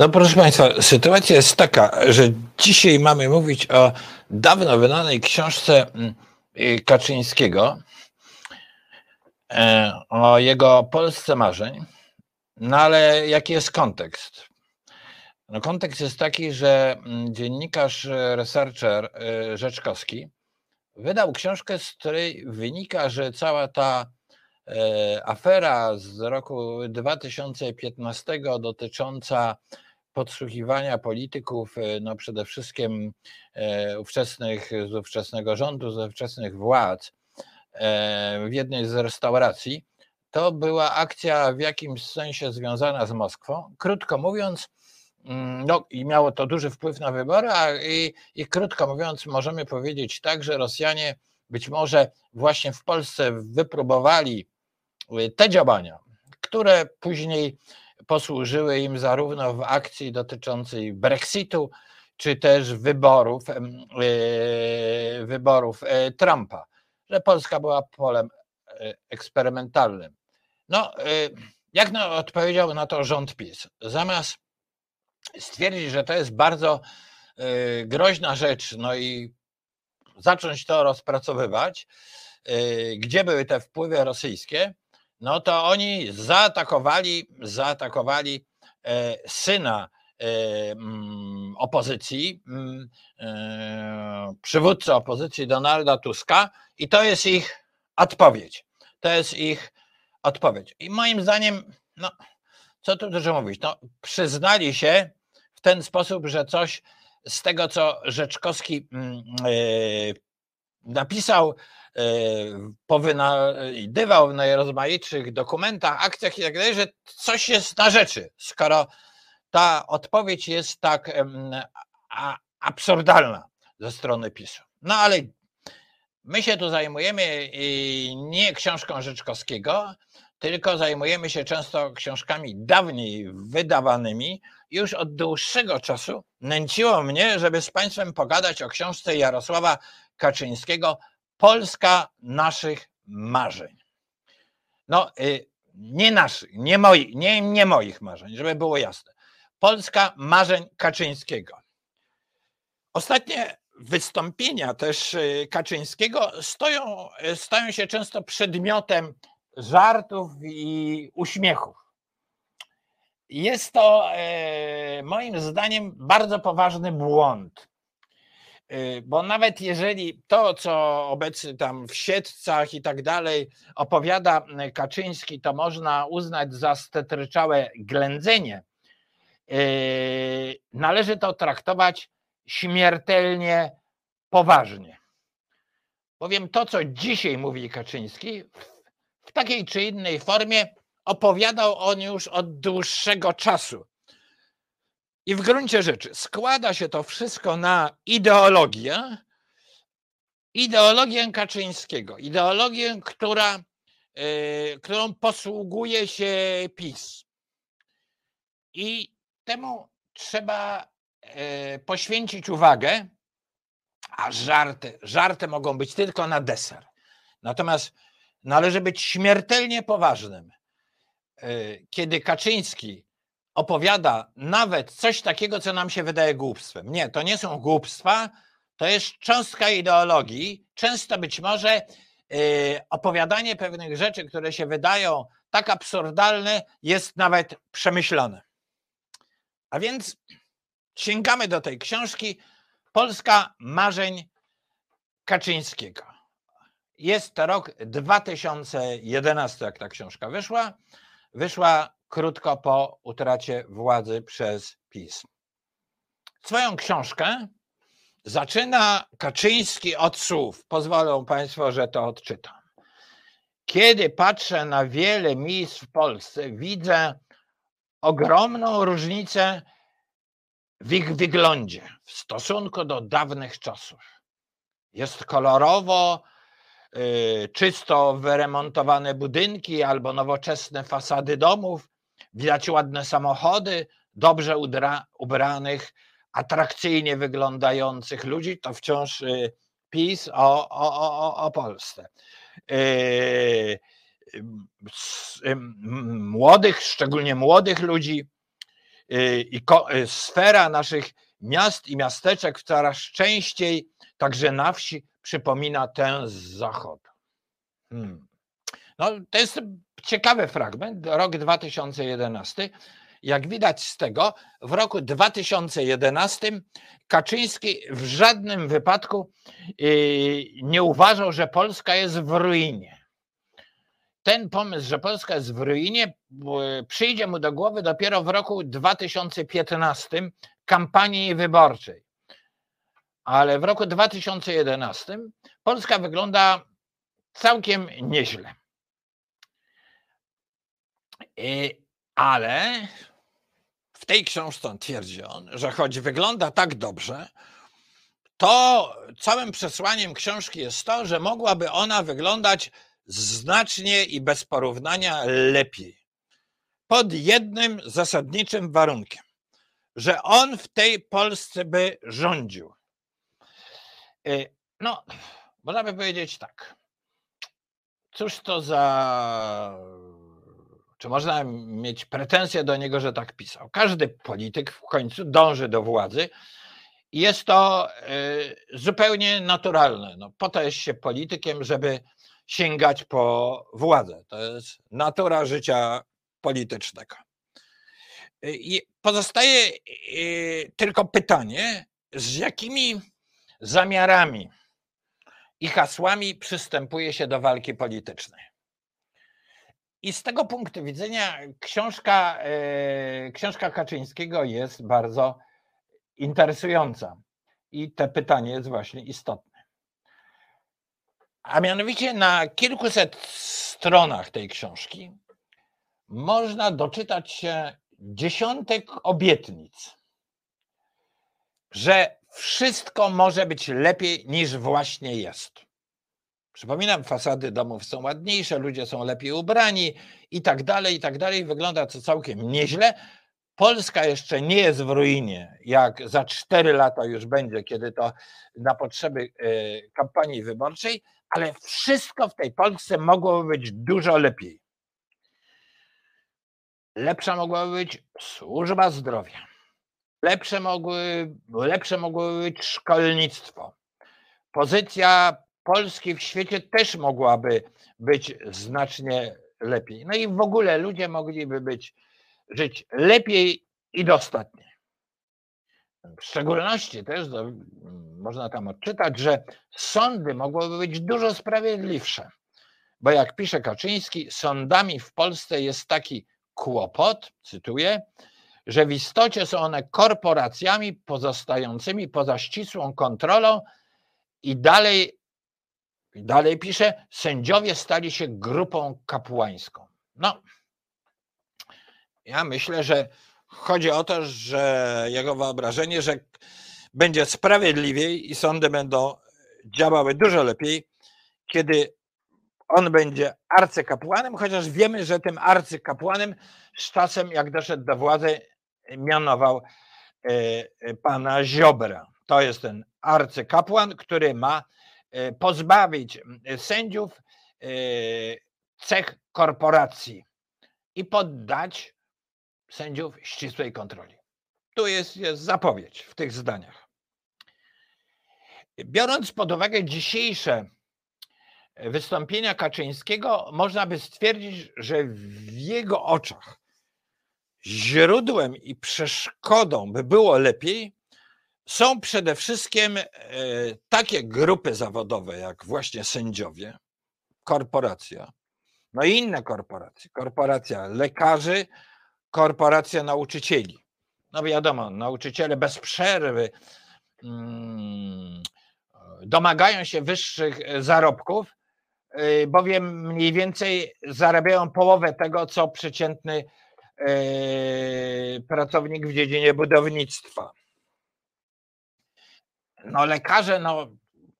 No proszę Państwa, sytuacja jest taka, że dzisiaj mamy mówić o dawno wydanej książce Kaczyńskiego, o jego Polsce marzeń, no ale jaki jest kontekst? No kontekst jest taki, że dziennikarz, researcher Rzeczkowski wydał książkę, z której wynika, że cała ta afera z roku 2015 dotycząca podsłuchiwania polityków, no przede wszystkim ówczesnych, z ówczesnego rządu, z ówczesnych władz w jednej z restauracji, to była akcja w jakimś sensie związana z Moskwą. Krótko mówiąc, no i miało to duży wpływ na wybory, i krótko mówiąc możemy powiedzieć tak, że Rosjanie być może właśnie w Polsce wypróbowali te działania, które później posłużyły im zarówno w akcji dotyczącej Brexitu, czy też wyborów Trumpa, że Polska była polem eksperymentalnym. No, jak odpowiedział na to rząd PiS? Zamiast stwierdzić, że to jest bardzo groźna rzecz, no i zacząć to rozpracowywać, gdzie były te wpływy rosyjskie, no to oni zaatakowali syna opozycji, przywódcę opozycji Donalda Tuska, i to jest ich odpowiedź. To jest ich odpowiedź. I moim zdaniem, no co tu dużo mówić, no przyznali się w ten sposób, że coś z tego, co Rzeczkowski napisał, powynajdywał w najrozmaitszych dokumentach, akcjach i tak dalej, że coś jest na rzeczy, skoro ta odpowiedź jest tak absurdalna ze strony PiS-u. No ale my się tu zajmujemy nie książką Rzeczkowskiego, tylko zajmujemy się często książkami dawniej wydawanymi. Już od dłuższego czasu nęciło mnie, żeby z Państwem pogadać o książce Jarosława Kaczyńskiego Polska naszych marzeń. No nie naszych, nie moich marzeń, żeby było jasne. Polska marzeń Kaczyńskiego. Ostatnie wystąpienia też Kaczyńskiego stają się często przedmiotem żartów i uśmiechów. Jest to moim zdaniem bardzo poważny błąd, bo nawet jeżeli to, co obecnie tam w Siedlcach i tak dalej opowiada Kaczyński, to można uznać za stetryczałe ględzenie, należy to traktować śmiertelnie poważnie. Bowiem to, co dzisiaj mówi Kaczyński, w takiej czy innej formie opowiadał on już od dłuższego czasu. I w gruncie rzeczy składa się to wszystko na ideologię Kaczyńskiego, ideologię, którą posługuje się PiS. I temu trzeba poświęcić uwagę, a żarty mogą być tylko na deser. Natomiast należy być śmiertelnie poważnym. Kiedy Kaczyński opowiada nawet coś takiego, co nam się wydaje głupstwem. Nie, to nie są głupstwa, to jest cząstka ideologii. Często być może opowiadanie pewnych rzeczy, które się wydają tak absurdalne, jest nawet przemyślone. A więc sięgamy do tej książki Polska marzeń Kaczyńskiego. Jest to rok 2011, jak ta książka wyszła. Wyszła krótko po utracie władzy przez PiS. Swoją książkę zaczyna Kaczyński od słów. Pozwolą Państwo, że to odczytam. Kiedy patrzę na wiele miejsc w Polsce, widzę ogromną różnicę w ich wyglądzie w stosunku do dawnych czasów. Jest kolorowo, czysto wyremontowane budynki albo nowoczesne fasady domów, widać ładne samochody, dobrze ubranych, atrakcyjnie wyglądających ludzi, to wciąż PiS o Polsce. Młodych, szczególnie młodych ludzi, i sfera naszych miast i miasteczek coraz częściej, także na wsi, przypomina tę z zachodu. No, to jest ciekawy fragment, rok 2011. Jak widać z tego, w roku 2011 Kaczyński w żadnym wypadku nie uważał, że Polska jest w ruinie. Ten pomysł, że Polska jest w ruinie, przyjdzie mu do głowy dopiero w roku 2015 kampanii wyborczej. Ale w roku 2011 Polska wygląda całkiem nieźle. Ale w tej książce twierdzi on, że choć wygląda tak dobrze, to całym przesłaniem książki jest to, że mogłaby ona wyglądać znacznie i bez porównania lepiej. Pod jednym zasadniczym warunkiem, że on w tej Polsce by rządził. No, można by powiedzieć tak. Cóż to za... Czy można mieć pretensje do niego, że tak pisał? Każdy polityk w końcu dąży do władzy i jest to zupełnie naturalne. No, po to jest się politykiem, żeby sięgać po władzę. To jest natura życia politycznego. I pozostaje tylko pytanie, z jakimi zamiarami i hasłami przystępuje się do walki politycznej. I z tego punktu widzenia książka Kaczyńskiego jest bardzo interesująca. I to pytanie jest właśnie istotne. A mianowicie na kilkuset stronach tej książki można doczytać się dziesiątek obietnic, że wszystko może być lepiej niż właśnie jest. Przypominam, fasady domów są ładniejsze, ludzie są lepiej ubrani i tak dalej, wygląda to całkiem nieźle. Polska jeszcze nie jest w ruinie, jak za 4 lata już będzie, kiedy to na potrzeby kampanii wyborczej, ale wszystko w tej Polsce mogłoby być dużo lepiej. Lepsza mogłaby być służba zdrowia, lepsze mogłoby być szkolnictwo, pozycja Polski w świecie też mogłaby być znacznie lepiej. No i w ogóle ludzie mogliby żyć lepiej i dostatniej. W szczególności też można tam odczytać, że sądy mogłyby być dużo sprawiedliwsze. Bo jak pisze Kaczyński, sądami w Polsce jest taki kłopot, cytuję, że w istocie są one korporacjami pozostającymi poza ścisłą kontrolą i dalej pisze, sędziowie stali się grupą kapłańską. No, ja myślę, że chodzi o to, że jego wyobrażenie, że będzie sprawiedliwiej i sądy będą działały dużo lepiej, kiedy on będzie arcykapłanem, chociaż wiemy, że tym arcykapłanem z czasem, jak doszedł do władzy, mianował pana Ziobra. To jest ten arcykapłan, który ma pozbawić sędziów cech korporacji i poddać sędziów ścisłej kontroli. Tu jest zapowiedź w tych zdaniach. Biorąc pod uwagę dzisiejsze wystąpienia Kaczyńskiego, można by stwierdzić, że w jego oczach źródłem i przeszkodą, by było lepiej, są przede wszystkim takie grupy zawodowe, jak właśnie sędziowie, korporacja, no i inne korporacje, korporacja lekarzy, korporacja nauczycieli. No wiadomo, nauczyciele bez przerwy domagają się wyższych zarobków, bowiem mniej więcej zarabiają połowę tego, co przeciętny pracownik w dziedzinie budownictwa. No lekarze, no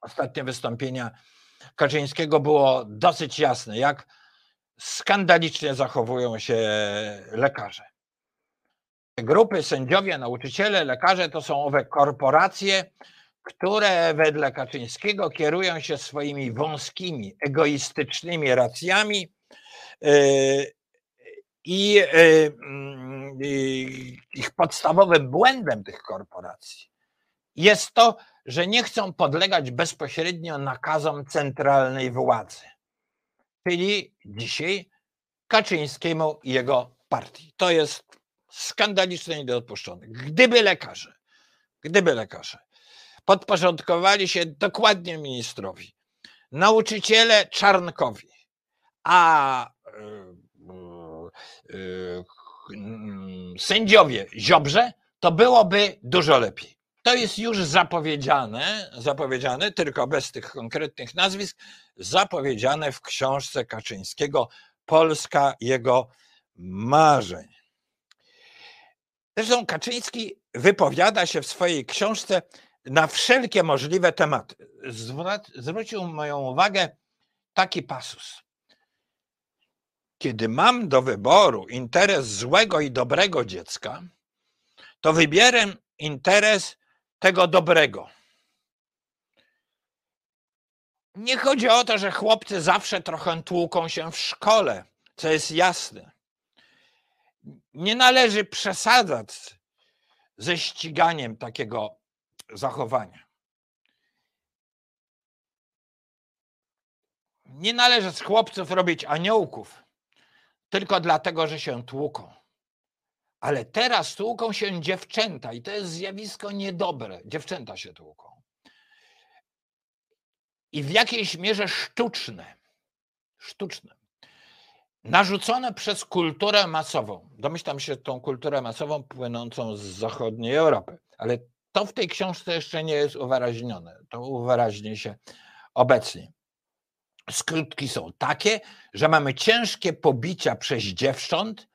ostatnie wystąpienia Kaczyńskiego było dosyć jasne, jak skandalicznie zachowują się lekarze. Grupy, sędziowie, nauczyciele, lekarze to są owe korporacje, które wedle Kaczyńskiego kierują się swoimi wąskimi, egoistycznymi racjami I ich podstawowym błędem tych korporacji jest to, że nie chcą podlegać bezpośrednio nakazom centralnej władzy, czyli dzisiaj Kaczyńskiemu i jego partii. To jest skandaliczne i niedopuszczone. Gdyby lekarze podporządkowali się dokładnie ministrowi, nauczyciele Czarnkowi, a sędziowie Ziobrze, to byłoby dużo lepiej. To jest już zapowiedziane, tylko bez tych konkretnych nazwisk, zapowiedziane w książce Kaczyńskiego Polska jego marzeń. Zresztą Kaczyński wypowiada się w swojej książce na wszelkie możliwe tematy. Zwrócił moją uwagę taki pasus. Kiedy mam do wyboru interes złego i dobrego dziecka, to wybierę interes tego dobrego. Nie chodzi o to, że chłopcy zawsze trochę tłuką się w szkole, co jest jasne. Nie należy przesadzać ze ściganiem takiego zachowania. Nie należy z chłopców robić aniołków, tylko dlatego, że się tłuką. Ale teraz tłuką się dziewczęta i to jest zjawisko niedobre. Dziewczęta się tłuką. I w jakiejś mierze sztuczne. Narzucone przez kulturę masową. Domyślam się tą kulturę masową płynącą z zachodniej Europy. Ale to w tej książce jeszcze nie jest uwyraźnione. To uwyraźni się obecnie. Skutki są takie, że mamy ciężkie pobicia przez dziewcząt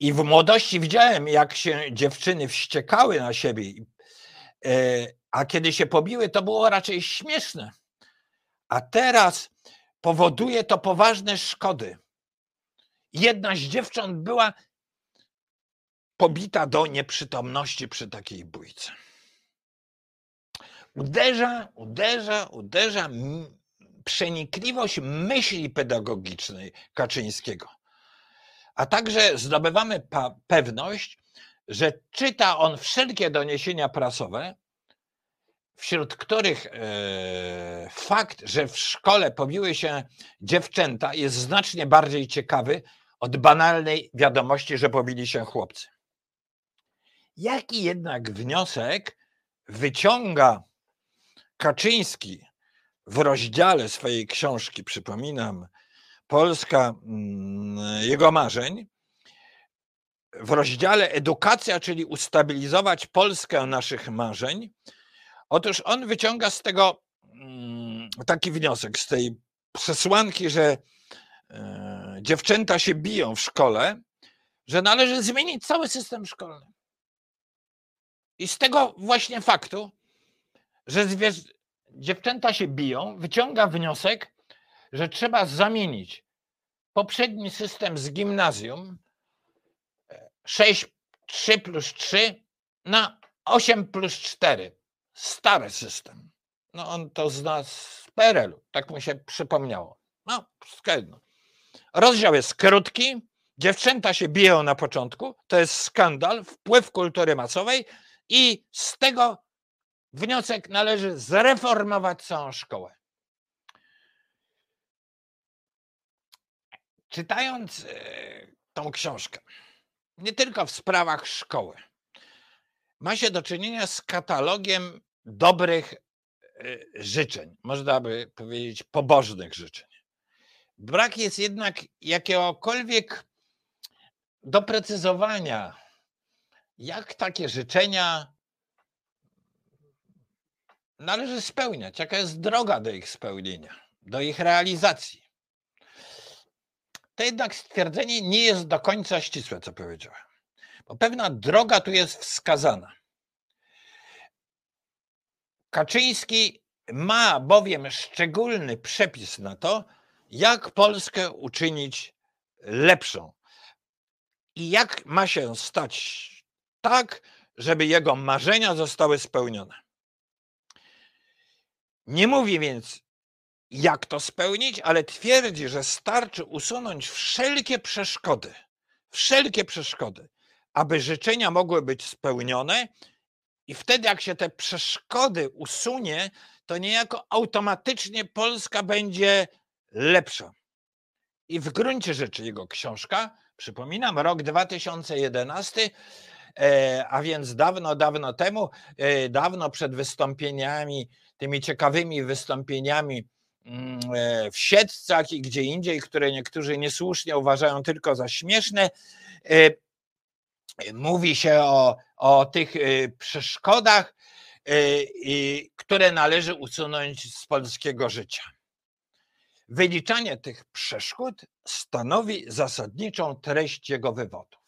i w młodości widziałem, jak się dziewczyny wściekały na siebie, a kiedy się pobiły, to było raczej śmieszne. A teraz powoduje to poważne szkody. Jedna z dziewcząt była pobita do nieprzytomności przy takiej bójce. Uderza przenikliwość myśli pedagogicznej Kaczyńskiego. A także zdobywamy pewność, że czyta on wszelkie doniesienia prasowe, wśród których fakt, że w szkole pobiły się dziewczęta, jest znacznie bardziej ciekawy od banalnej wiadomości, że pobili się chłopcy. Jaki jednak wniosek wyciąga Kaczyński w rozdziale swojej książki, przypominam, Polska jego marzeń, w rozdziale edukacja, czyli ustabilizować Polskę naszych marzeń. Otóż on wyciąga z tego taki wniosek, z tej przesłanki, że dziewczęta się biją w szkole, że należy zmienić cały system szkolny. I z tego właśnie faktu, że dziewczęta się biją, wyciąga wniosek, że trzeba zamienić poprzedni system z gimnazjum 3+3 na 8+4. Stary system. No on to zna z PRL-u. Tak mu się przypomniało. No, skrajno. Rozdział jest krótki. Dziewczęta się biją na początku. To jest skandal, wpływ kultury masowej i z tego wniosek należy zreformować całą szkołę. Czytając tą książkę, nie tylko w sprawach szkoły, ma się do czynienia z katalogiem dobrych życzeń, można by powiedzieć pobożnych życzeń. Brak jest jednak jakiegokolwiek doprecyzowania, jak takie życzenia należy spełniać, jaka jest droga do ich spełnienia, do ich realizacji. To jednak stwierdzenie nie jest do końca ścisłe, co powiedziałem. Bo pewna droga tu jest wskazana. Kaczyński ma bowiem szczególny przepis na to, jak Polskę uczynić lepszą. I jak ma się stać tak, żeby jego marzenia zostały spełnione. Nie mówi więc, jak to spełnić, ale twierdzi, że starczy usunąć wszelkie przeszkody, aby życzenia mogły być spełnione i wtedy jak się te przeszkody usunie, to niejako automatycznie Polska będzie lepsza. I w gruncie rzeczy jego książka, przypominam, rok 2011, a więc dawno, dawno temu, dawno przed wystąpieniami, tymi ciekawymi wystąpieniami w Siedlcach i gdzie indziej, które niektórzy niesłusznie uważają tylko za śmieszne, mówi się o tych przeszkodach, które należy usunąć z polskiego życia. Wyliczanie tych przeszkód stanowi zasadniczą treść jego wywodów.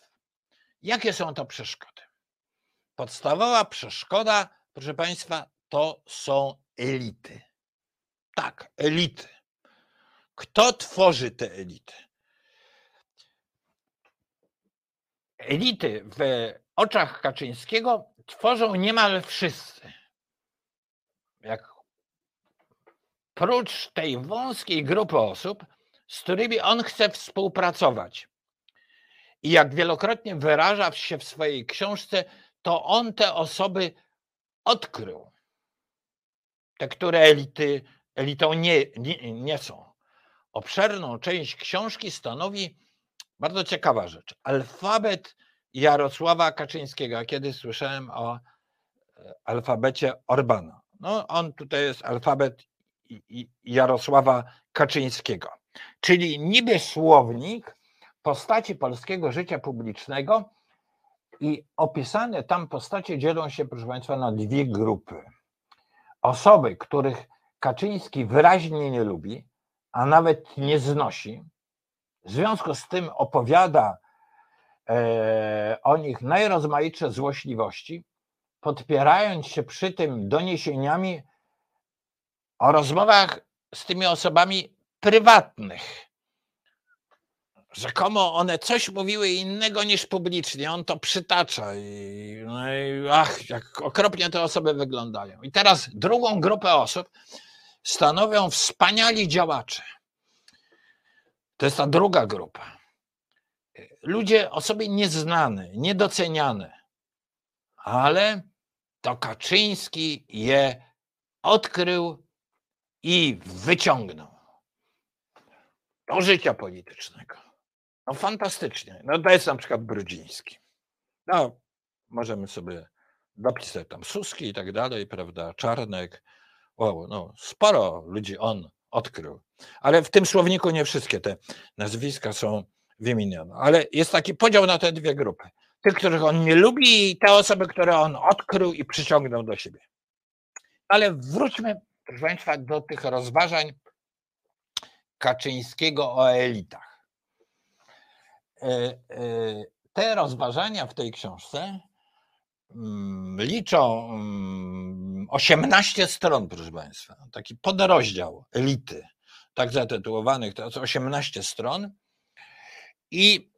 Jakie są to przeszkody? Podstawowa przeszkoda, proszę Państwa, to są elity. Tak, elity. Kto tworzy te elity? Elity w oczach Kaczyńskiego tworzą niemal wszyscy. Prócz tej wąskiej grupy osób, z którymi on chce współpracować. I jak wielokrotnie wyraża się w swojej książce, to on te osoby odkrył. Te, które elitą nie są. Obszerną część książki stanowi bardzo ciekawa rzecz. Alfabet Jarosława Kaczyńskiego. Kiedy słyszałem o alfabecie Orbana. No, on tutaj jest alfabet Jarosława Kaczyńskiego. Czyli niby słownik postaci polskiego życia publicznego i opisane tam postacie dzielą się, proszę Państwa, na dwie grupy. Osoby, których Kaczyński wyraźnie nie lubi, a nawet nie znosi. W związku z tym opowiada o nich najrozmaitsze złośliwości, podpierając się przy tym doniesieniami o rozmowach z tymi osobami prywatnych. Rzekomo one coś mówiły innego niż publicznie. On to przytacza jak okropnie te osoby wyglądają. I teraz drugą grupę osób stanowią wspaniali działacze. To jest ta druga grupa. Ludzie, osoby nieznane, niedoceniane, ale to Kaczyński je odkrył i wyciągnął do życia politycznego. No fantastycznie. No to jest na przykład Brudziński. No możemy sobie dopisać tam Suski i tak dalej, prawda, Czarnek. Wow, no sporo ludzi on odkrył. Ale w tym słowniku nie wszystkie te nazwiska są wymienione. Ale jest taki podział na te dwie grupy. Tych, których on nie lubi i te osoby, które on odkrył i przyciągnął do siebie. Ale wróćmy, proszę Państwa, do tych rozważań Kaczyńskiego o elitach. Te rozważania w tej książce liczą 18 stron, proszę Państwa. Taki podrozdział elity, tak zatytułowanych, to jest 18 stron. I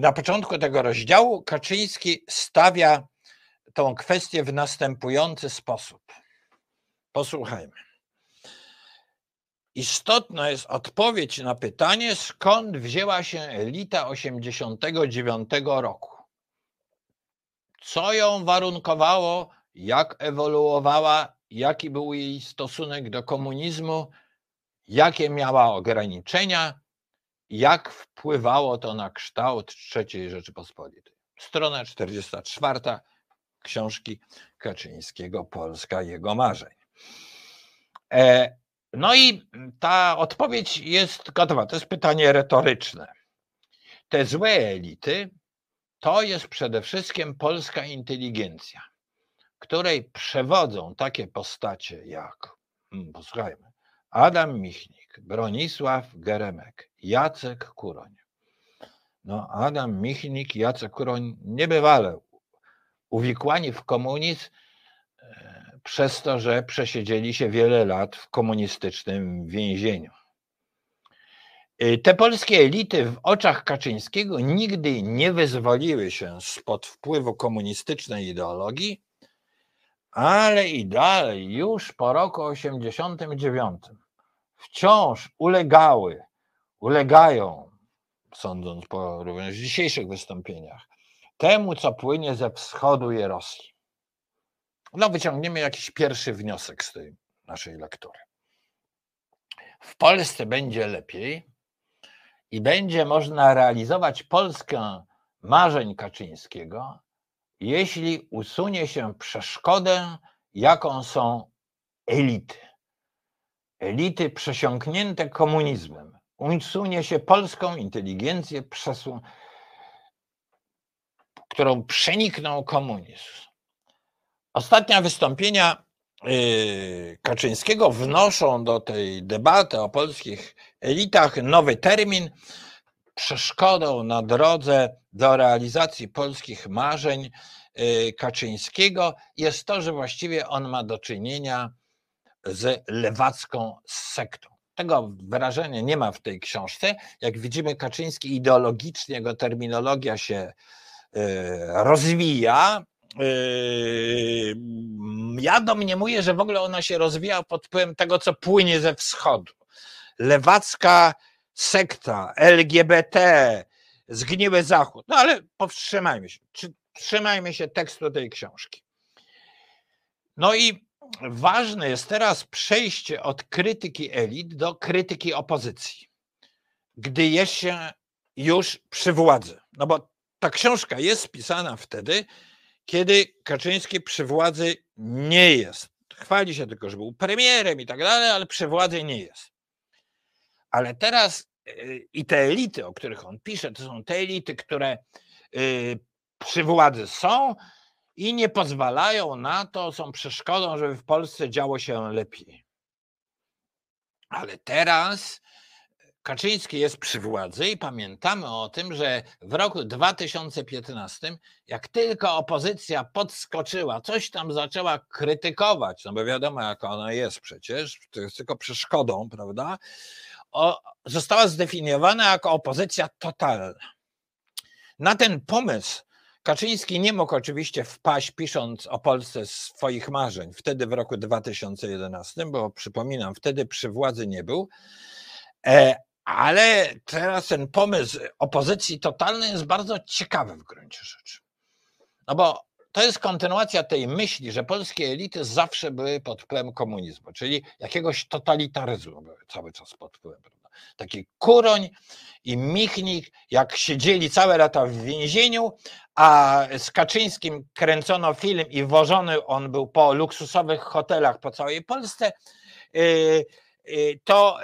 na początku tego rozdziału Kaczyński stawia tą kwestię w następujący sposób. Posłuchajmy. Istotna jest odpowiedź na pytanie, skąd wzięła się elita 1989 roku. Co ją warunkowało, jak ewoluowała, jaki był jej stosunek do komunizmu, jakie miała ograniczenia, jak wpływało to na kształt III Rzeczypospolitej. Strona 44 książki Kaczyńskiego, Polska jego marzeń. No i ta odpowiedź jest gotowa. To jest pytanie retoryczne. Te złe elity to jest przede wszystkim polska inteligencja, której przewodzą takie postacie jak, posłuchajmy, Adam Michnik, Bronisław Geremek, Jacek Kuroń. No Adam Michnik, Jacek Kuroń niebywale uwikłani w komunizm, przez to, że przesiedzieli się wiele lat w komunistycznym więzieniu. Te polskie elity w oczach Kaczyńskiego nigdy nie wyzwoliły się spod wpływu komunistycznej ideologii, ale i dalej już po roku 1989 wciąż ulegają, sądząc po również dzisiejszych wystąpieniach, temu, co płynie ze wschodu i Rosji. No, wyciągniemy jakiś pierwszy wniosek z tej naszej lektury. W Polsce będzie lepiej i będzie można realizować Polskę marzeń Kaczyńskiego, jeśli usunie się przeszkodę, jaką są elity. Elity przesiąknięte komunizmem. Usunie się polską inteligencję, którą przeniknął komunizm. Ostatnie wystąpienia Kaczyńskiego wnoszą do tej debaty o polskich elitach nowy termin. Przeszkodą na drodze do realizacji polskich marzeń Kaczyńskiego jest to, że właściwie on ma do czynienia z lewacką sektą. Tego wyrażenia nie ma w tej książce. Jak widzimy, Kaczyński ideologicznie, jego terminologia się rozwija. Ja domniemuję, że w ogóle ona się rozwija pod wpływem tego, co płynie ze wschodu. Lewacka sekta, LGBT, zgniły Zachód. No ale powstrzymajmy się. Trzymajmy się tekstu tej książki. No i ważne jest teraz przejście od krytyki elit do krytyki opozycji, gdy jest się już przy władzy. No bo ta książka jest pisana wtedy, kiedy Kaczyński przy władzy nie jest. Chwali się tylko, że był premierem i tak dalej, ale przy władzy nie jest. Ale teraz i te elity, o których on pisze, to są te elity, które przy władzy są i nie pozwalają na to, są przeszkodą, żeby w Polsce działo się lepiej. Ale teraz Kaczyński jest przy władzy i pamiętamy o tym, że w roku 2015, jak tylko opozycja podskoczyła, coś tam zaczęła krytykować, no bo wiadomo, jaka ona jest przecież, to jest tylko przeszkodą, prawda? Została zdefiniowana jako opozycja totalna. Na ten pomysł Kaczyński nie mógł oczywiście wpaść, pisząc o Polsce swoich marzeń. Wtedy w roku 2011, bo przypominam, wtedy przy władzy nie był, ale teraz ten pomysł opozycji totalnej jest bardzo ciekawy w gruncie rzeczy. No bo to jest kontynuacja tej myśli, że polskie elity zawsze były pod wpływem komunizmu, czyli jakiegoś totalitaryzmu były cały czas pod wpływem. Taki Kuroń i Michnik, jak siedzieli całe lata w więzieniu, a z Kaczyńskim kręcono film i wożony on był po luksusowych hotelach po całej Polsce, to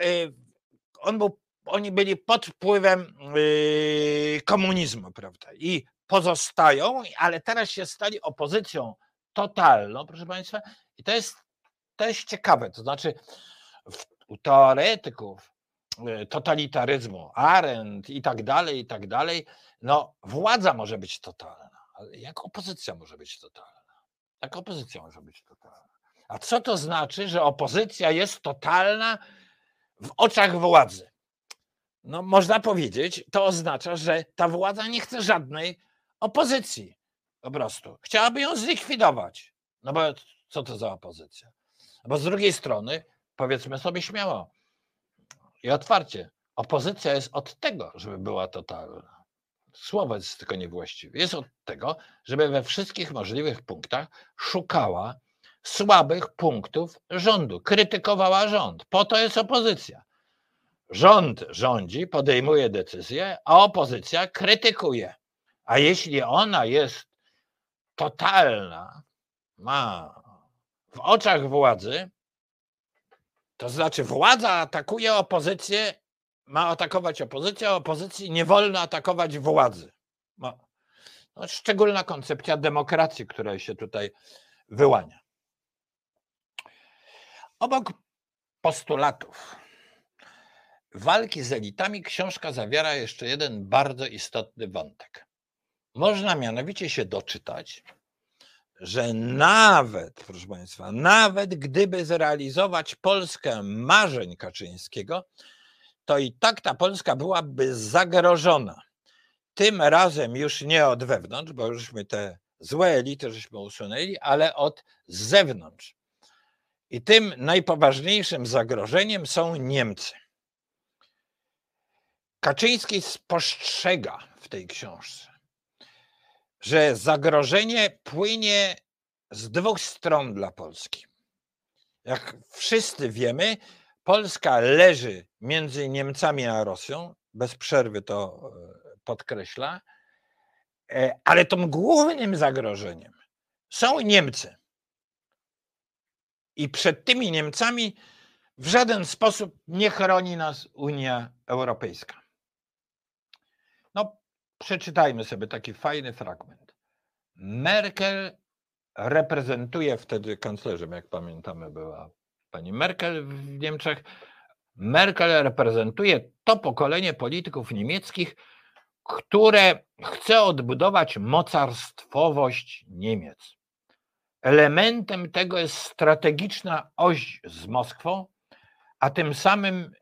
oni byli pod wpływem komunizmu, prawda? I pozostają, ale teraz się stali opozycją totalną, proszę Państwa, i to jest też ciekawe. To znaczy, u teoretyków totalitaryzmu, Arendt i tak dalej, no władza może być totalna, ale jak opozycja może być totalna? Jak opozycja może być totalna? A co to znaczy, że opozycja jest totalna w oczach władzy? No można powiedzieć, to oznacza, że ta władza nie chce żadnej opozycji po prostu. Chciałaby ją zlikwidować. No bo co to za opozycja? Bo z drugiej strony, powiedzmy sobie śmiało i otwarcie, opozycja jest od tego, żeby była totalna. Słowo jest tylko niewłaściwe. Jest od tego, żeby we wszystkich możliwych punktach szukała słabych punktów rządu. Krytykowała rząd. Po to jest opozycja. Rząd rządzi, podejmuje decyzje, a opozycja krytykuje. A jeśli ona jest totalna, ma w oczach władzy, to znaczy władza atakuje opozycję, ma atakować opozycję, a opozycji nie wolno atakować władzy. No, szczególna koncepcja demokracji, która się tutaj wyłania. Obok postulatów walki z elitami książka zawiera jeszcze jeden bardzo istotny wątek. Można mianowicie się doczytać, że nawet, proszę Państwa, nawet gdyby zrealizować Polskę marzeń Kaczyńskiego, to i tak ta Polska byłaby zagrożona. Tym razem już nie od wewnątrz, bo żeśmy te złe elity usunęli, ale od zewnątrz. I tym najpoważniejszym zagrożeniem są Niemcy. Kaczyński spostrzega w tej książce, że zagrożenie płynie z dwóch stron dla Polski. Jak wszyscy wiemy, Polska leży między Niemcami a Rosją, bez przerwy to podkreśla, ale tym głównym zagrożeniem są Niemcy. I przed tymi Niemcami w żaden sposób nie chroni nas Unia Europejska. No, przeczytajmy sobie taki fajny fragment. Merkel reprezentuje wtedy, kanclerzem, jak pamiętamy, była pani Merkel w Niemczech. Merkel reprezentuje to pokolenie polityków niemieckich, które chce odbudować mocarstwowość Niemiec. Elementem tego jest strategiczna oś z Moskwą, a tym samym,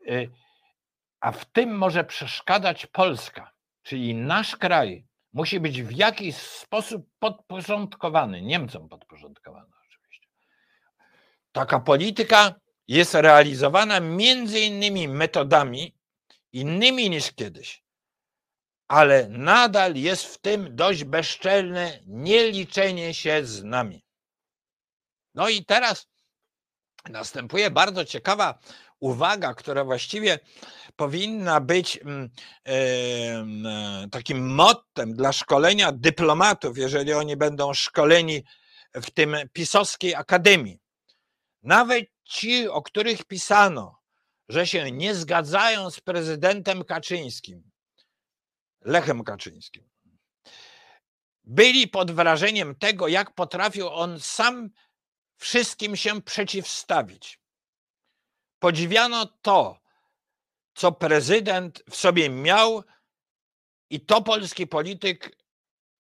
w tym może przeszkadzać Polska, czyli nasz kraj musi być w jakiś sposób podporządkowany, Niemcom podporządkowany oczywiście. Taka polityka jest realizowana między innymi metodami innymi niż kiedyś, ale nadal jest w tym dość bezczelne nieliczenie się z nami. No i teraz następuje bardzo ciekawa uwaga, która właściwie powinna być takim mottem dla szkolenia dyplomatów, jeżeli oni będą szkoleni w tym pisowskiej akademii. Nawet ci, o których pisano, że się nie zgadzają z prezydentem Kaczyńskim, Lechem Kaczyńskim, byli pod wrażeniem tego, jak potrafił on sam wszystkim się przeciwstawić. Podziwiano to, co prezydent w sobie miał i to polski polityk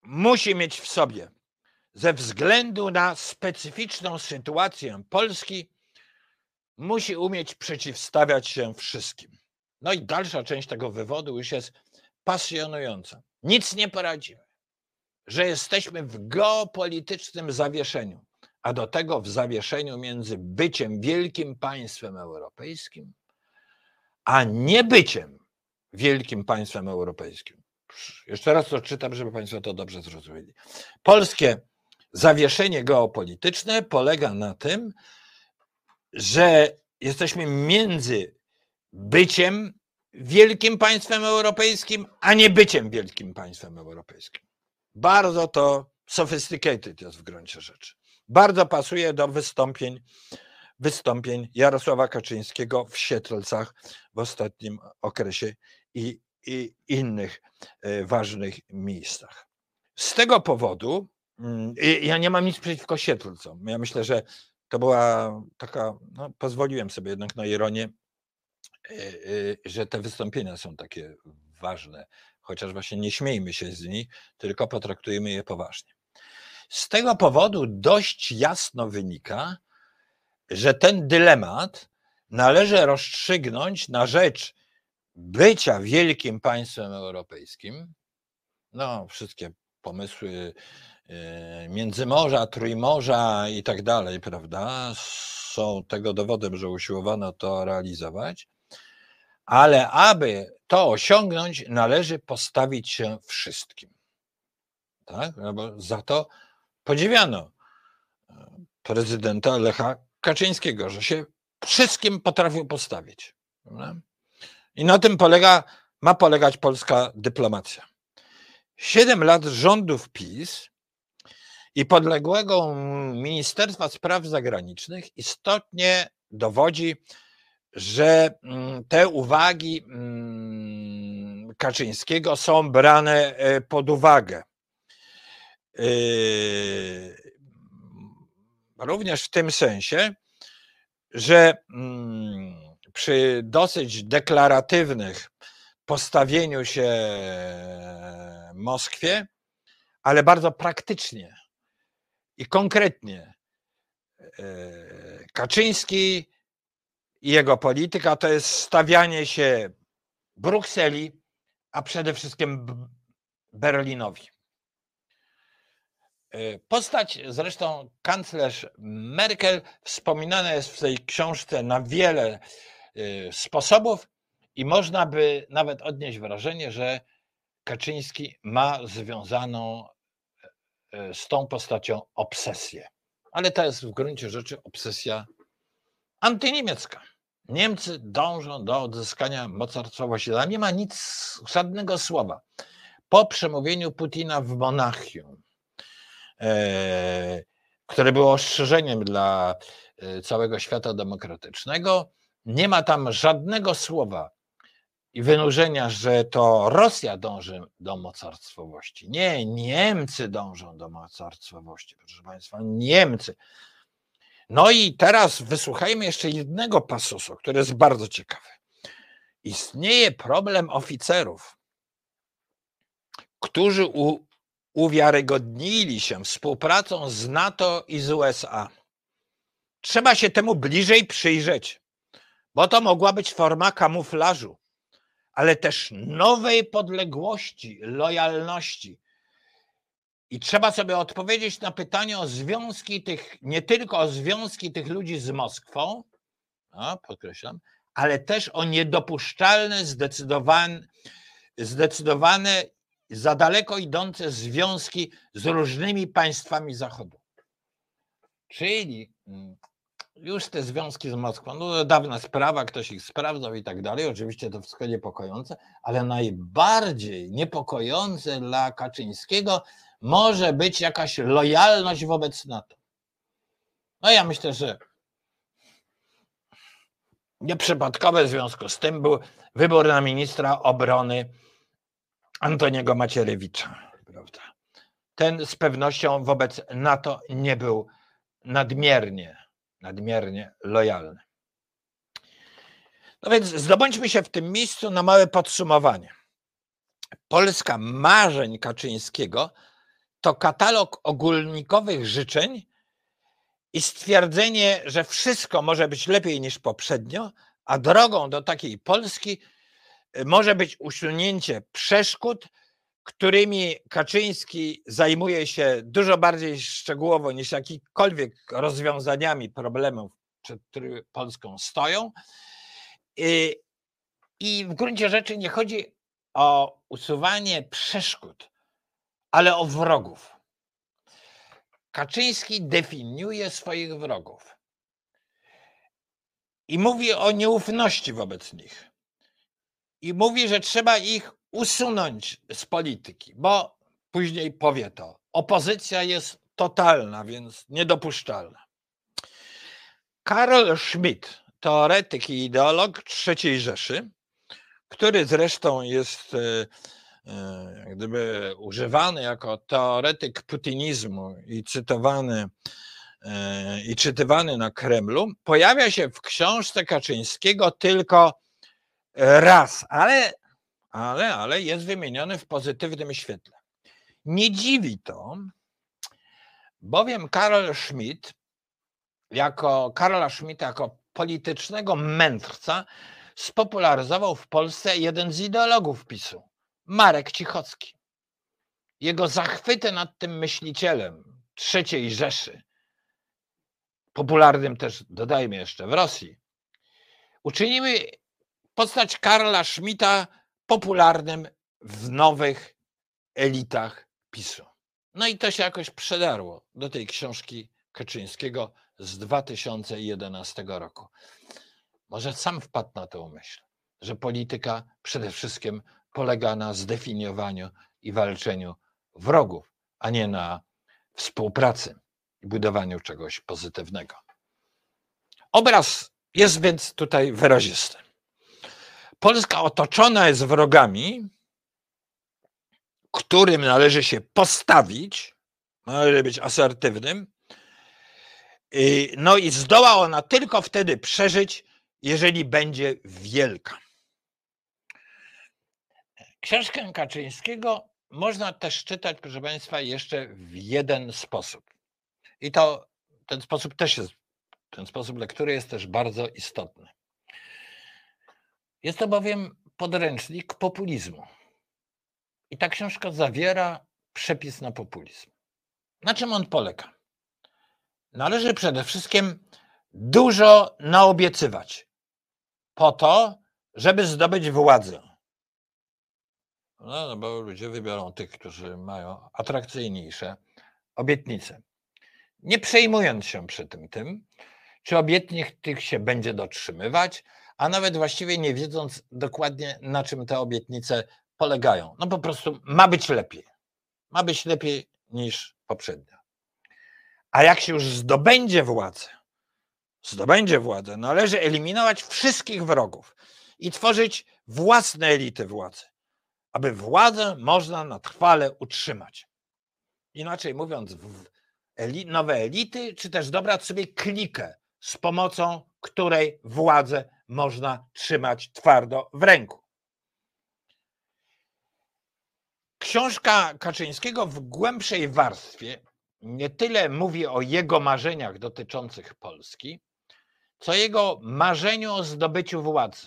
musi mieć w sobie ze względu na specyficzną sytuację Polski, musi umieć przeciwstawiać się wszystkim. No i dalsza część tego wywodu już jest pasjonująca. Nic nie poradzimy, że jesteśmy w geopolitycznym zawieszeniu, a do tego w zawieszeniu między byciem wielkim państwem europejskim, a niebyciem wielkim państwem europejskim. Jeszcze raz to czytam, żeby Państwo to dobrze zrozumieli. Polskie zawieszenie geopolityczne polega na tym, że jesteśmy między byciem wielkim państwem europejskim, a niebyciem wielkim państwem europejskim. Bardzo to sophisticated jest w gruncie rzeczy. Bardzo pasuje do wystąpień Jarosława Kaczyńskiego w Siedlcach w ostatnim okresie i innych ważnych miejscach. Z tego powodu ja nie mam nic przeciwko Siedlcom. Ja myślę, że to była taka, no, pozwoliłem sobie jednak na ironię, że te wystąpienia są takie ważne, chociaż właśnie nie śmiejmy się z nich, tylko potraktujmy je poważnie. Z tego powodu dość jasno wynika, że ten dylemat należy rozstrzygnąć na rzecz bycia wielkim państwem europejskim. No, wszystkie pomysły Międzymorza, Trójmorza i tak dalej, prawda, są tego dowodem, że usiłowano to realizować, ale aby to osiągnąć, należy postawić się wszystkim. Tak? No bo za to podziwiano prezydenta Lecha Kaczyńskiego, że się wszystkim potrafił postawić. I na tym ma polegać polska dyplomacja. 7 lat rządów PiS i podległego Ministerstwa Spraw Zagranicznych istotnie dowodzi, że te uwagi Kaczyńskiego są brane pod uwagę. Również w tym sensie, że przy dosyć deklaratywnych postawieniu się Moskwie, ale bardzo praktycznie i konkretnie Kaczyński i jego polityka to jest stawianie się Brukseli, a przede wszystkim Berlinowi. Postać zresztą kanclerz Merkel wspominana jest w tej książce na wiele sposobów i można by nawet odnieść wrażenie, że Kaczyński ma związaną z tą postacią obsesję. Ale to jest w gruncie rzeczy obsesja antyniemiecka. Niemcy dążą do odzyskania mocarstwa Siedla. Nie ma nic, żadnego słowa. Po przemówieniu Putina w Monachium, które było ostrzeżeniem dla całego świata demokratycznego, nie ma tam żadnego słowa i wynurzenia, że to Rosja dąży do mocarstwowości. Nie, Niemcy dążą do mocarstwowości, proszę Państwa, Niemcy. No i teraz wysłuchajmy jeszcze jednego pasusu, który jest bardzo ciekawy. Istnieje problem oficerów, którzy uwiarygodnili się współpracą z NATO i z USA. Trzeba się temu bliżej przyjrzeć, bo to mogła być forma kamuflażu, ale też nowej podległości, lojalności. I trzeba sobie odpowiedzieć na pytanie o związki tych, nie tylko o związki tych ludzi z Moskwą, podkreślam, ale też o niedopuszczalne, zdecydowane, za daleko idące związki z różnymi państwami Zachodu. Czyli już te związki z Moskwą, no dawna sprawa, ktoś ich sprawdzał i tak dalej, oczywiście to wszystko niepokojące, ale najbardziej niepokojące dla Kaczyńskiego może być jakaś lojalność wobec NATO. No ja myślę, że nieprzypadkowe w związku z tym był wybór na ministra obrony Antoniego Macierewicza. Prawda? Ten z pewnością wobec NATO nie był nadmiernie lojalny. No więc zdobądźmy się w tym miejscu na małe podsumowanie. Polska marzeń Kaczyńskiego to katalog ogólnikowych życzeń i stwierdzenie, że wszystko może być lepiej niż poprzednio, a drogą do takiej Polski może być usunięcie przeszkód, którymi Kaczyński zajmuje się dużo bardziej szczegółowo niż jakikolwiek rozwiązaniami problemów, przed którymi Polską stoją. I w gruncie rzeczy nie chodzi o usuwanie przeszkód, ale o wrogów. Kaczyński definiuje swoich wrogów i mówi o nieufności wobec nich. I mówi, że trzeba ich usunąć z polityki, bo później powie to. Opozycja jest totalna, więc niedopuszczalna. Carl Schmitt, teoretyk i ideolog III Rzeszy, który zresztą jest jak gdyby używany jako teoretyk putinizmu i cytowany i czytywany na Kremlu, pojawia się w książce Kaczyńskiego tylko raz, ale jest wymieniony w pozytywnym świetle. Nie dziwi to, bowiem Karla Schmitta jako politycznego mędrca spopularyzował w Polsce jeden z ideologów PiS-u, Marek Cichocki. Jego zachwyty nad tym myślicielem III Rzeszy, popularnym też, dodajmy jeszcze, w Rosji, uczyniły postać Carla Schmitta popularnym w nowych elitach PiS-u. No i to się jakoś przedarło do tej książki Kaczyńskiego z 2011 roku. Może sam wpadł na tę myśl, że polityka przede wszystkim polega na zdefiniowaniu i walczeniu wrogów, a nie na współpracy i budowaniu czegoś pozytywnego. Obraz jest więc tutaj wyrazisty. Polska otoczona jest wrogami, którym należy się postawić, należy być asertywnym, no i zdoła ona tylko wtedy przeżyć, jeżeli będzie wielka. Książkę Kaczyńskiego można też czytać, proszę Państwa, jeszcze w jeden sposób. I to ten sposób lektury jest też bardzo istotny. Jest to bowiem podręcznik populizmu. I ta książka zawiera przepis na populizm. Na czym on polega? Należy przede wszystkim dużo naobiecywać po to, żeby zdobyć władzę. No bo ludzie wybiorą tych, którzy mają atrakcyjniejsze obietnice. Nie przejmując się przy tym, czy obietnic tych się będzie dotrzymywać, a nawet właściwie nie wiedząc dokładnie, na czym te obietnice polegają. No po prostu ma być lepiej. Ma być lepiej niż poprzednio. A jak się już zdobędzie władzę, należy eliminować wszystkich wrogów i tworzyć własne elity władzy, aby władzę można na trwale utrzymać. Inaczej mówiąc, nowe elity, czy też dobrać sobie klikę, z pomocą której władzę można trzymać twardo w ręku. Książka Kaczyńskiego w głębszej warstwie nie tyle mówi o jego marzeniach dotyczących Polski, co jego marzeniu o zdobyciu władzy.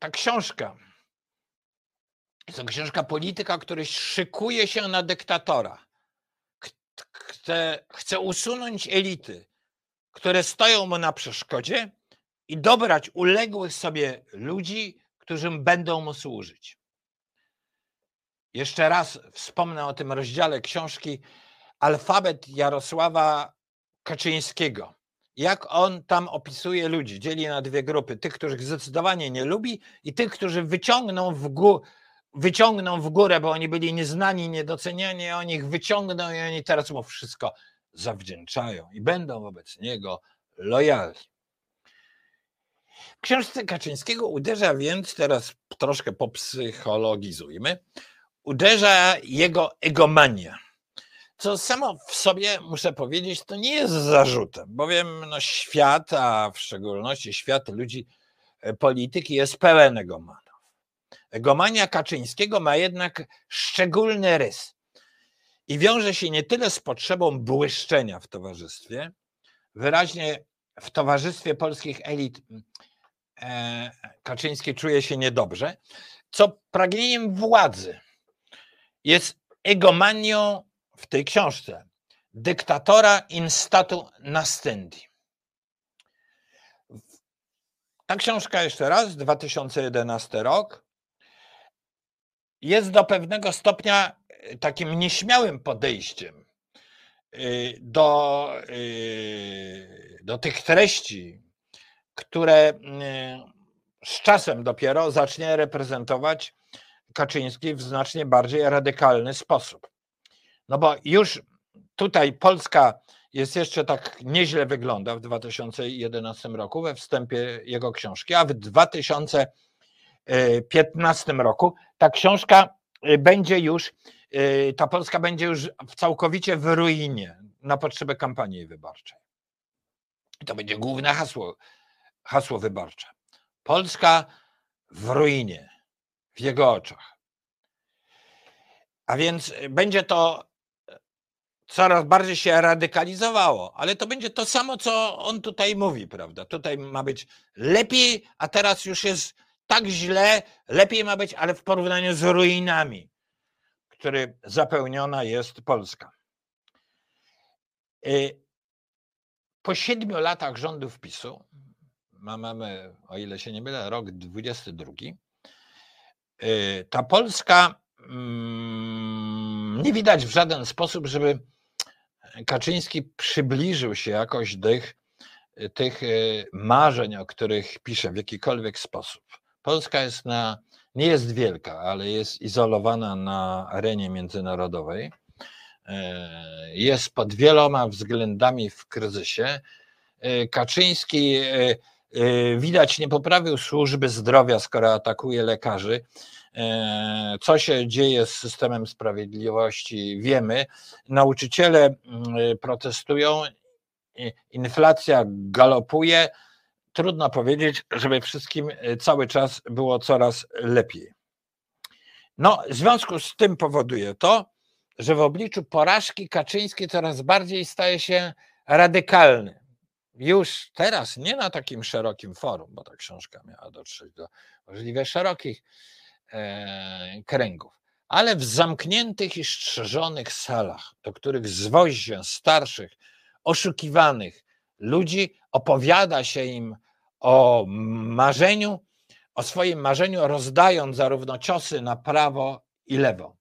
Ta książka to książka polityka, który szykuje się na dyktatora. Chce usunąć elity, które stoją mu na przeszkodzie i dobrać uległych sobie ludzi, którym będą mu służyć. Jeszcze raz wspomnę o tym rozdziale książki Alfabet Jarosława Kaczyńskiego. Jak on tam opisuje ludzi, dzieli na dwie grupy. Tych, których zdecydowanie nie lubi i tych, którzy wyciągną w górę, bo oni byli nieznani, niedoceniani, a oni ich wyciągną i oni teraz mu wszystko zawdzięczają i będą wobec niego lojalni. W książce Kaczyńskiego uderza więc, teraz troszkę popsychologizujmy, uderza jego egomania, co samo w sobie, muszę powiedzieć, to nie jest zarzutem, bowiem świat, a w szczególności świat ludzi polityki jest pełen egomanów. Egomania Kaczyńskiego ma jednak szczególny rys i wiąże się nie tyle z potrzebą błyszczenia w towarzystwie, wyraźnie w towarzystwie polskich elit Kaczyński czuje się niedobrze, co pragnieniem władzy. Jest egomanią w tej książce dyktatora in statu nascendi. Ta książka, jeszcze raz, 2011 rok, jest do pewnego stopnia takim nieśmiałym podejściem do tych treści, które z czasem dopiero zacznie reprezentować Kaczyński w znacznie bardziej radykalny sposób. No bo już tutaj Polska jest jeszcze tak nieźle wygląda w 2011 roku we wstępie jego książki, a w 2015 roku ta książka będzie już, ta Polska będzie już całkowicie w ruinie na potrzeby kampanii wyborczej. I to będzie główne hasło wyborcze. Polska w ruinie, w jego oczach. A więc będzie to coraz bardziej się radykalizowało, ale to będzie to samo, co on tutaj mówi, prawda? Tutaj ma być lepiej, a teraz już jest tak źle, lepiej ma być, ale w porównaniu z ruinami, który zapełniona jest Polska. Po 7 latach rządów PiS-u, mamy, o ile się nie mylę, rok 22, ta Polska nie widać w żaden sposób, żeby Kaczyński przybliżył się jakoś tych marzeń, o których pisze, w jakikolwiek sposób. Polska jest nie jest wielka, ale jest izolowana na arenie międzynarodowej. Jest pod wieloma względami w kryzysie. Kaczyński widać nie poprawił służby zdrowia, skoro atakuje lekarzy. Co się dzieje z systemem sprawiedliwości, wiemy. Nauczyciele protestują, inflacja galopuje. Trudno powiedzieć, żeby wszystkim cały czas było coraz lepiej. W związku z tym powoduje to, że w obliczu porażki Kaczyński coraz bardziej staje się radykalny. Już teraz nie na takim szerokim forum, bo ta książka miała dotrzeć do możliwie szerokich kręgów, ale w zamkniętych i strzeżonych salach, do których zwozi się starszych, oszukiwanych ludzi, opowiada się im o marzeniu, o swoim marzeniu, rozdając zarówno ciosy na prawo i lewo.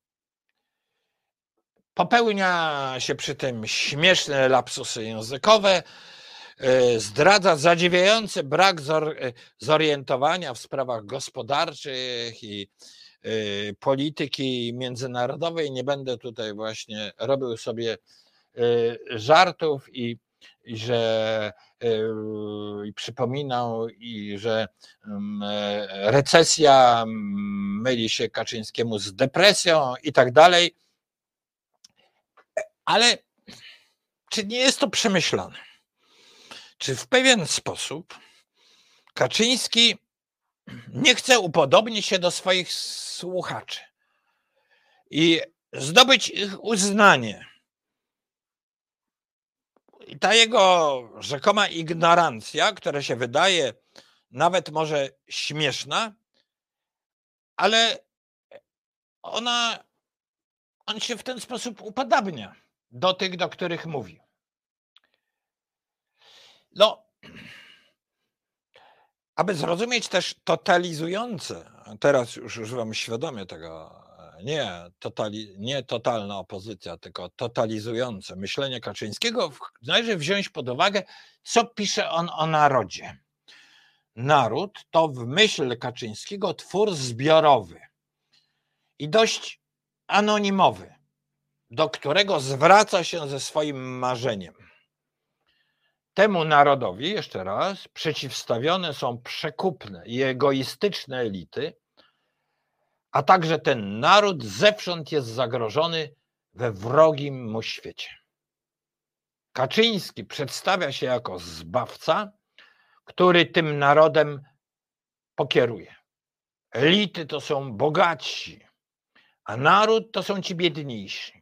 Popełnia się przy tym śmieszne lapsusy językowe, zdradza zadziwiający brak zorientowania w sprawach gospodarczych i polityki międzynarodowej. Nie będę tutaj właśnie robił sobie żartów i przypominał, że recesja myli się Kaczyńskiemu z depresją i tak dalej. Ale czy nie jest to przemyślane? Czy w pewien sposób Kaczyński nie chce upodobnić się do swoich słuchaczy i zdobyć ich uznanie? I ta jego rzekoma ignorancja, która się wydaje nawet może śmieszna, ale on się w ten sposób upodabnia do tych, do których mówi. No, aby zrozumieć też totalizujące, teraz już używam świadomie tego, nie totalna opozycja, tylko totalizujące myślenie Kaczyńskiego, należy wziąć pod uwagę, co pisze on o narodzie. Naród to w myśl Kaczyńskiego twór zbiorowy i dość anonimowy, do którego zwraca się ze swoim marzeniem. Temu narodowi, jeszcze raz, przeciwstawione są przekupne i egoistyczne elity, a także ten naród zewsząd jest zagrożony we wrogim mu świecie. Kaczyński przedstawia się jako zbawca, który tym narodem pokieruje. Elity to są bogatsi, a naród to są ci biedniejsi.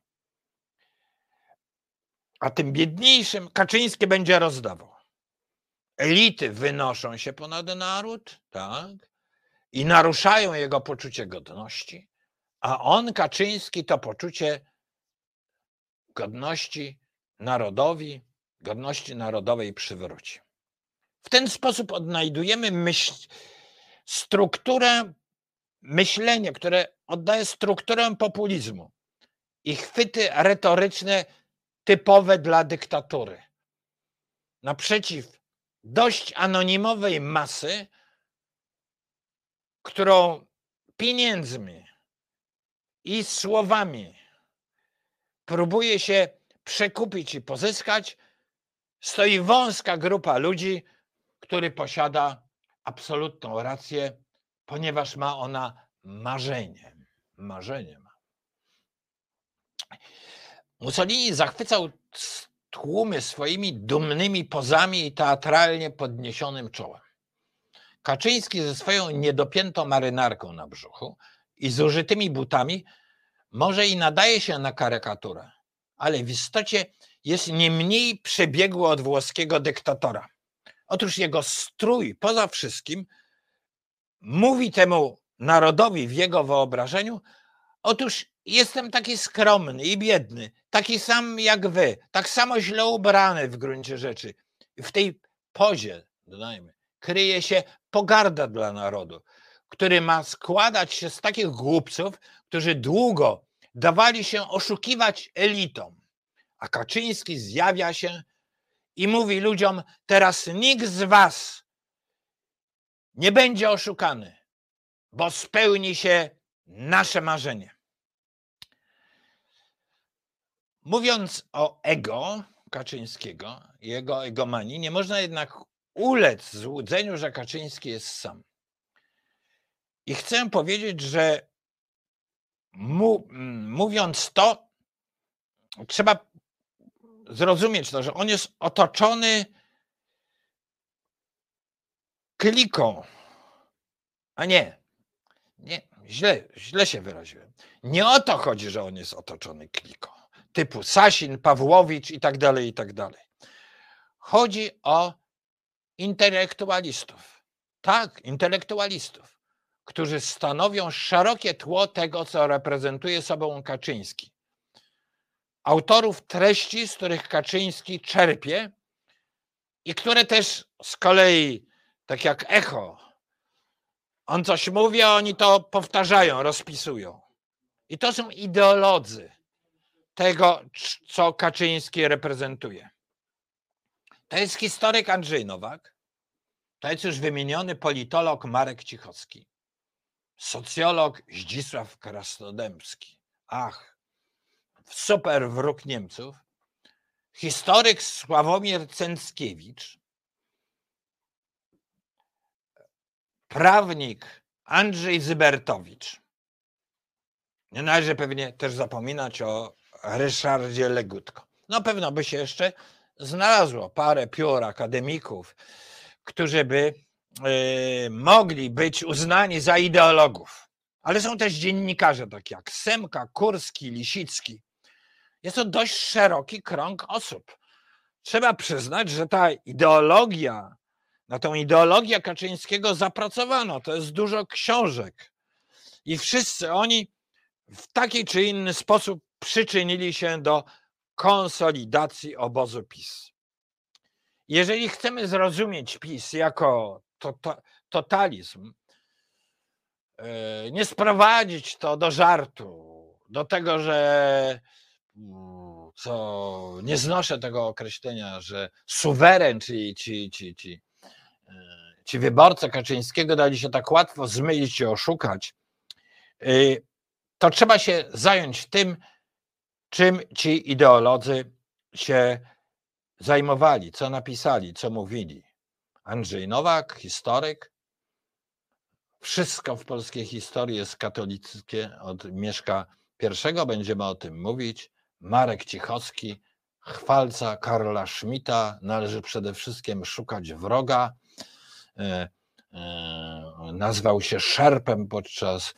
A tym biedniejszym Kaczyński będzie rozdawał. Elity wynoszą się ponad naród, tak? I naruszają jego poczucie godności, a on, Kaczyński, to poczucie godności narodowi, godności narodowej przywróci. W ten sposób odnajdujemy strukturę, myślenie, które oddaje strukturę populizmu i chwyty retoryczne typowe dla dyktatury. Naprzeciw dość anonimowej masy, którą pieniędzmi i słowami próbuje się przekupić i pozyskać, stoi wąska grupa ludzi, który posiada absolutną rację, ponieważ ma ona marzenie. Marzenie ma. Mussolini zachwycał tłumy swoimi dumnymi pozami i teatralnie podniesionym czołem. Kaczyński ze swoją niedopiętą marynarką na brzuchu i zużytymi butami może i nadaje się na karykaturę, ale w istocie jest nie mniej przebiegły od włoskiego dyktatora. Otóż jego strój poza wszystkim mówi temu narodowi w jego wyobrażeniu: otóż jestem taki skromny i biedny, taki sam jak wy, tak samo źle ubrany w gruncie rzeczy. W tej pozie, dodajmy, kryje się pogarda dla narodu, który ma składać się z takich głupców, którzy długo dawali się oszukiwać elitom. A Kaczyński zjawia się i mówi ludziom: teraz nikt z was nie będzie oszukany, bo spełni się nasze marzenie. Mówiąc o ego Kaczyńskiego, jego egomanii, nie można jednak ulec złudzeniu, że Kaczyński jest sam. I chcę powiedzieć, że mówiąc to, trzeba zrozumieć to, że on jest otoczony kliką, a nie, źle się wyraziłem. Nie o to chodzi, że on jest otoczony kliką typu Sasin, Pawłowicz i tak dalej, i tak dalej. Chodzi o intelektualistów. Tak, intelektualistów, którzy stanowią szerokie tło tego, co reprezentuje sobą Kaczyński. Autorów treści, z których Kaczyński czerpie i które też z kolei, tak jak echo, on coś mówi, a oni to powtarzają, rozpisują. I to są ideolodzy tego, co Kaczyński reprezentuje. To jest historyk Andrzej Nowak, to jest już wymieniony politolog Marek Cichocki, socjolog Zdzisław Krasnodębski, super wróg Niemców, historyk Sławomir Cenckiewicz, prawnik Andrzej Zybertowicz. Nie należy pewnie też zapominać o Ryszardzie Legutko. No pewno by się jeszcze znalazło parę piór akademików, którzy by mogli być uznani za ideologów. Ale są też dziennikarze takie jak Semka, Kurski, Lisicki. Jest to dość szeroki krąg osób. Trzeba przyznać, że na tą ideologię Kaczyńskiego zapracowano. To jest dużo książek. I wszyscy oni w taki czy inny sposób przyczynili się do konsolidacji obozu PiS. Jeżeli chcemy zrozumieć PiS jako totalizm, nie sprowadzić to do żartu, do tego, że co nie znoszę tego określenia, że suweren, czyli ci wyborcy Kaczyńskiego dali się tak łatwo zmylić i oszukać, to trzeba się zająć tym, czym ci ideolodzy się zajmowali, co napisali, co mówili. Andrzej Nowak, historyk. Wszystko w polskiej historii jest katolickie od Mieszka I, będziemy o tym mówić. Marek Cichocki, chwalca Carla Schmitta, należy przede wszystkim szukać wroga. Nazwał się szerpem podczas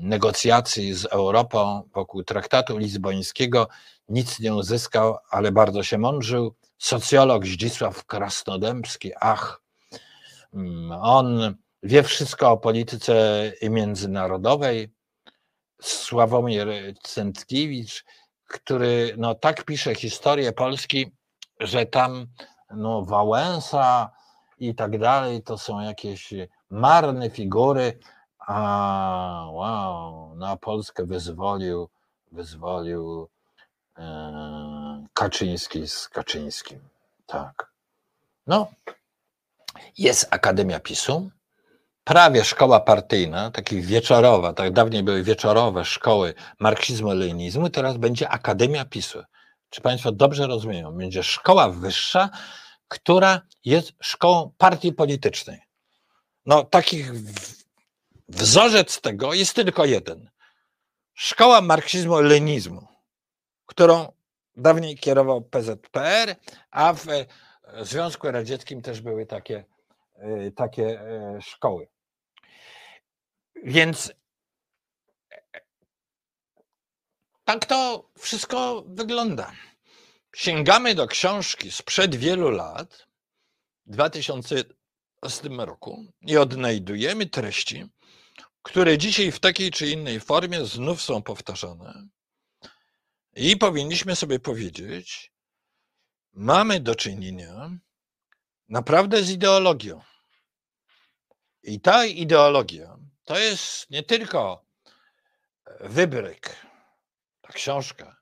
negocjacji z Europą wokół traktatu lizbońskiego, nic nie uzyskał, ale bardzo się mądrzył. Socjolog Zdzisław Krasnodębski, on wie wszystko o polityce międzynarodowej. Sławomir Cenckiewicz, który tak pisze historię Polski, że tam Wałęsa i tak dalej to są jakieś marne figury, Polskę wyzwolił Kaczyński z Kaczyńskim. Tak. Jest Akademia PiS-u, prawie szkoła partyjna, taki wieczorowa, tak dawniej były wieczorowe szkoły marksizmu-leninizmu, teraz będzie Akademia PiS-u. Czy Państwo dobrze rozumieją? Będzie szkoła wyższa, która jest szkołą partii politycznej. Wzorzec tego jest tylko jeden. Szkoła marksizmu-lenizmu, którą dawniej kierował PZPR, a w Związku Radzieckim też były takie szkoły. Więc tak to wszystko wygląda. Sięgamy do książki sprzed wielu lat, 2008 roku, i odnajdujemy treści, które dzisiaj w takiej czy innej formie znów są powtarzane. I powinniśmy sobie powiedzieć, mamy do czynienia naprawdę z ideologią. I ta ideologia to jest nie tylko wybryk, ta książka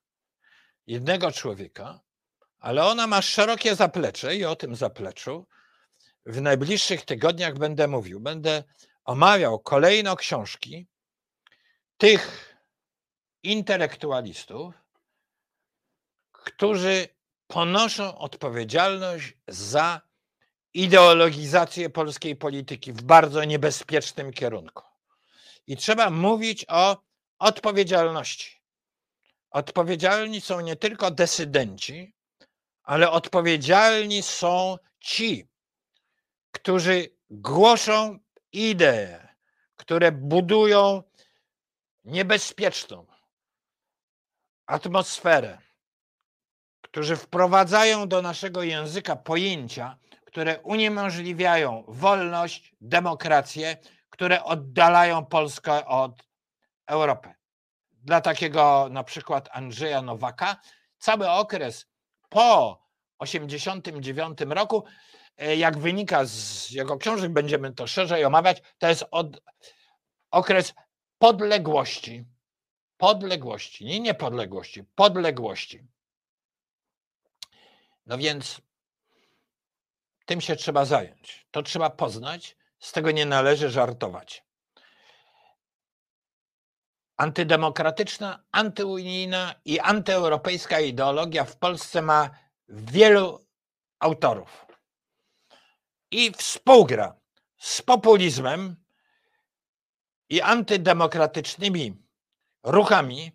jednego człowieka, ale ona ma szerokie zaplecze i o tym zapleczu w najbliższych tygodniach będę mówił. Będę omawiał kolejno książki tych intelektualistów, którzy ponoszą odpowiedzialność za ideologizację polskiej polityki w bardzo niebezpiecznym kierunku. I trzeba mówić o odpowiedzialności. Odpowiedzialni są nie tylko desydenci, ale odpowiedzialni są ci, którzy głoszą idee, które budują niebezpieczną atmosferę, którzy wprowadzają do naszego języka pojęcia, które uniemożliwiają wolność, demokrację, które oddalają Polskę od Europy. Dla takiego na przykład Andrzeja Nowaka cały okres po 1989 roku, jak wynika z jego książek, będziemy to szerzej omawiać, to jest okres podległości. Podległości, nie niepodległości, podległości. No więc tym się trzeba zająć. To trzeba poznać, z tego nie należy żartować. Antydemokratyczna, antyunijna i antyeuropejska ideologia w Polsce ma wielu autorów i współgra z populizmem i antydemokratycznymi ruchami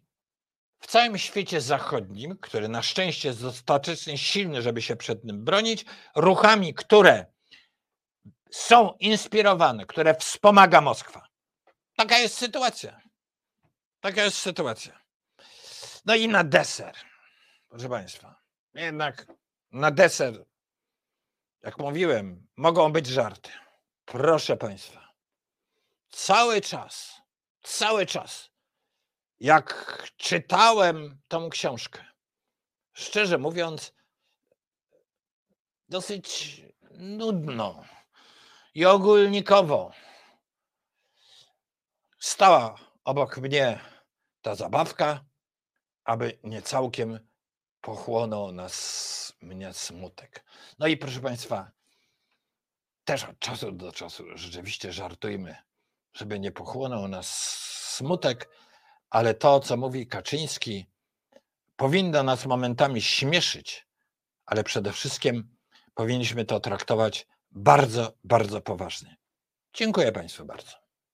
w całym świecie zachodnim, który na szczęście jest dostatecznie silny, żeby się przed nim bronić, ruchami, które są inspirowane, które wspomaga Moskwa. Taka jest sytuacja. Taka jest sytuacja. No i na deser, proszę Państwa, jednak na deser, jak mówiłem, mogą być żarty. Proszę Państwa, cały czas, jak czytałem tą książkę, szczerze mówiąc, dosyć nudno i ogólnikowo stała obok mnie ta zabawka, aby nie całkiem pochłonął mnie smutek. No i proszę Państwa, też od czasu do czasu rzeczywiście żartujmy, żeby nie pochłonął nas smutek, ale to, co mówi Kaczyński, powinno nas momentami śmieszyć, ale przede wszystkim powinniśmy to traktować bardzo, bardzo poważnie. Dziękuję Państwu bardzo.